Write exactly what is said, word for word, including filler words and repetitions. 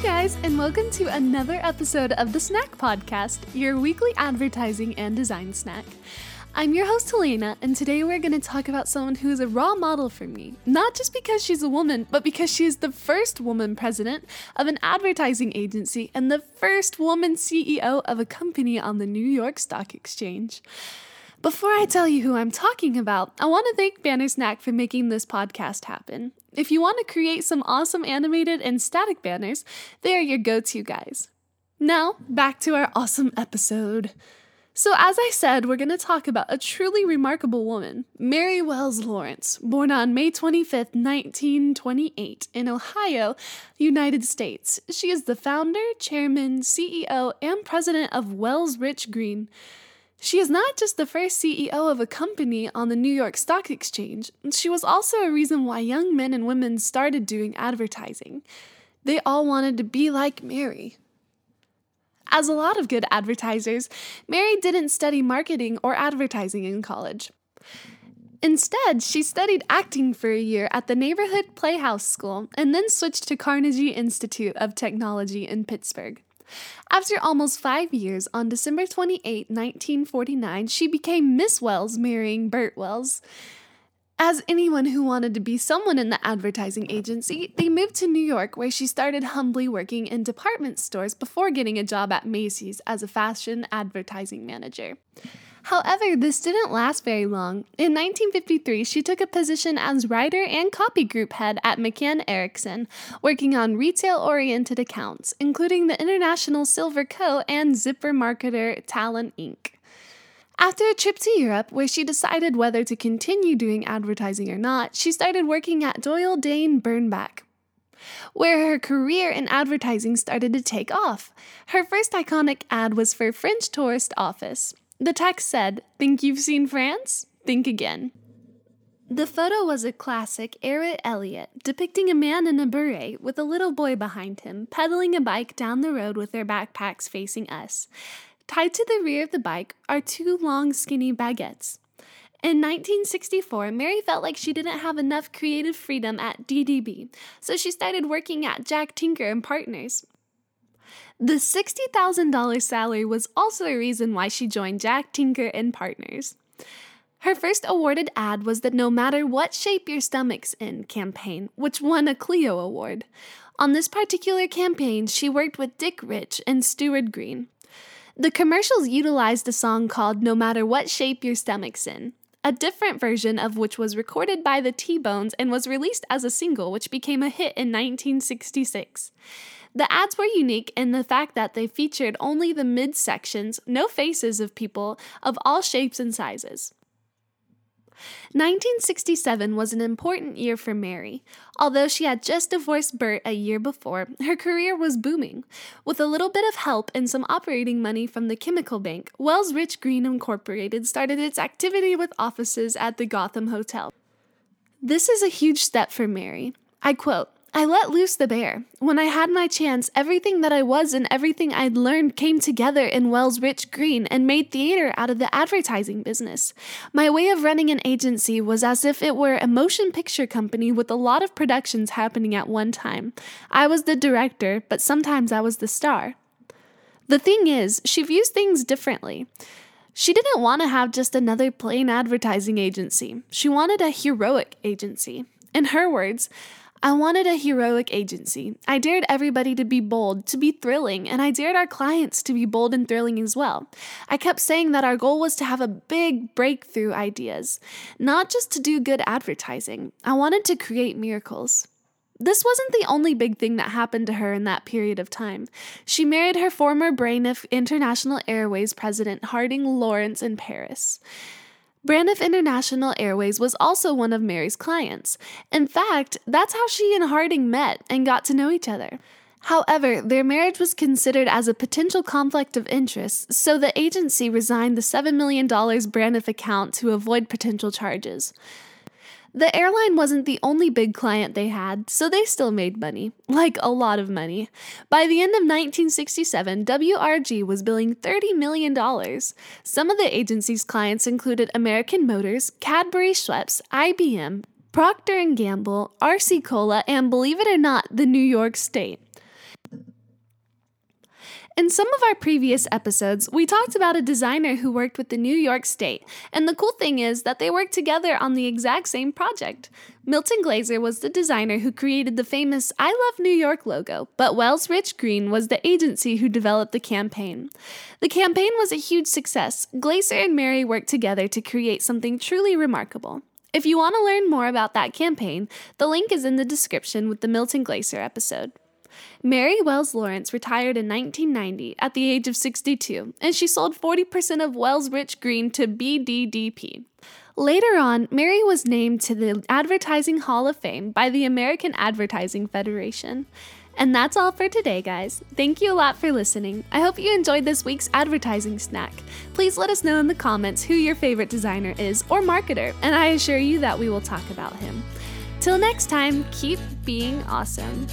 Hey guys, and welcome to another episode of the Snack Podcast, your weekly advertising and design snack. I'm your host, Helena, and today we're going to talk about someone who is a role model for me, not just because she's a woman, but because she is the first woman president of an advertising agency and the first woman C E O of a company on the New York Stock Exchange. Before I tell you who I'm talking about, I want to thank Banner Snack for making this podcast happen. If you want to create some awesome animated and static banners, they are your go-to guys. Now, back to our awesome episode. So as I said, we're going to talk about a truly remarkable woman, Mary Wells Lawrence, born on May twenty-fifth, nineteen twenty-eight in Ohio, United States. She is the founder, chairman, C E O, and president of Wells Rich Greene. She is not just the first C E O of a company on the New York Stock Exchange, she was also a reason why young men and women started doing advertising. They all wanted to be like Mary. As a lot of good advertisers, Mary didn't study marketing or advertising in college. Instead, she studied acting for a year at the Neighborhood Playhouse School and then switched to Carnegie Institute of Technology in Pittsburgh. After almost five years, on December twenty-eighth, nineteen forty-nine, she became Miss Wells, marrying Bert Wells. As anyone who wanted to be someone in the advertising agency, they moved to New York, where she started humbly working in department stores before getting a job at Macy's as a fashion advertising manager. However, this didn't last very long. In nineteen fifty-three, she took a position as writer and copy group head at McCann Erickson, working on retail-oriented accounts, including the International Silver Co. and zipper marketer Talon Incorporated. After a trip to Europe, where she decided whether to continue doing advertising or not, she started working at Doyle Dane Bernbach, where her career in advertising started to take off. Her first iconic ad was for French Tourist Office. The text said, "Think you've seen France? Think again." The photo was a classic Eric Elliott, depicting a man in a beret with a little boy behind him, pedaling a bike down the road with their backpacks facing us. Tied to the rear of the bike are two long, skinny baguettes. In nineteen sixty-four, Mary felt like she didn't have enough creative freedom at B D D P, so she started working at Jack Tinker and Partners. The sixty thousand dollars salary was also a reason why she joined Jack Tinker and Partners. Her first awarded ad was the "No Matter What Shape Your Stomach's In" campaign, which won a Clio Award. On this particular campaign, she worked with Dick Rich and Stuart Green. The commercials utilized a song called "No Matter What Shape Your Stomach's In," a different version of which was recorded by the T-Bones and was released as a single, which became a hit in nineteen sixty-six. The ads were unique in the fact that they featured only the midsections, no faces of people, of all shapes and sizes. nineteen sixty-seven was an important year for Mary. Although she had just divorced Bert a year before, her career was booming. With a little bit of help and some operating money from the Chemical Bank, Wells Rich Greene Incorporated started its activity with offices at the Gotham Hotel. This is a huge step for Mary. I quote, "I let loose the bear. When I had my chance, everything that I was and everything I'd learned came together in Wells Rich Greene and made theater out of the advertising business. My way of running an agency was as if it were a motion picture company with a lot of productions happening at one time. I was the director, but sometimes I was the star." The thing is, she views things differently. She didn't want to have just another plain advertising agency. She wanted a heroic agency. In her words, "I wanted a heroic agency. I dared everybody to be bold, to be thrilling, and I dared our clients to be bold and thrilling as well. I kept saying that our goal was to have a big breakthrough ideas, not just to do good advertising. I wanted to create miracles." This wasn't the only big thing that happened to her in that period of time. She married her former Braniff International Airways president, Harding Lawrence, in Paris. Braniff International Airways was also one of Mary's clients. In fact, that's how she and Harding met and got to know each other. However, their marriage was considered as a potential conflict of interest, so the agency resigned the seven million dollars Braniff account to avoid potential charges. The airline wasn't the only big client they had, so they still made money. Like, a lot of money. By the end of nineteen sixty-seven, W R G was billing thirty million dollars. Some of the agency's clients included American Motors, Cadbury Schweppes, I B M, Procter and Gamble, R C Cola, and, believe it or not, the New York State. In some of our previous episodes, we talked about a designer who worked with the New York State, and the cool thing is that they worked together on the exact same project. Milton Glaser was the designer who created the famous I Love New York logo, but Wells Rich Greene was the agency who developed the campaign. The campaign was a huge success. Glaser and Mary worked together to create something truly remarkable. If you want to learn more about that campaign, the link is in the description with the Milton Glaser episode. Mary Wells Lawrence retired in nineteen ninety at the age of sixty-two, and she sold forty percent of Wells Rich Greene to B D D P. Later on, Mary was named to the Advertising Hall of Fame by the American Advertising Federation. And that's all for today, guys. Thank you a lot for listening. I hope you enjoyed this week's advertising snack. Please let us know in the comments who your favorite designer is or marketer, and I assure you that we will talk about him. Till next time, keep being awesome.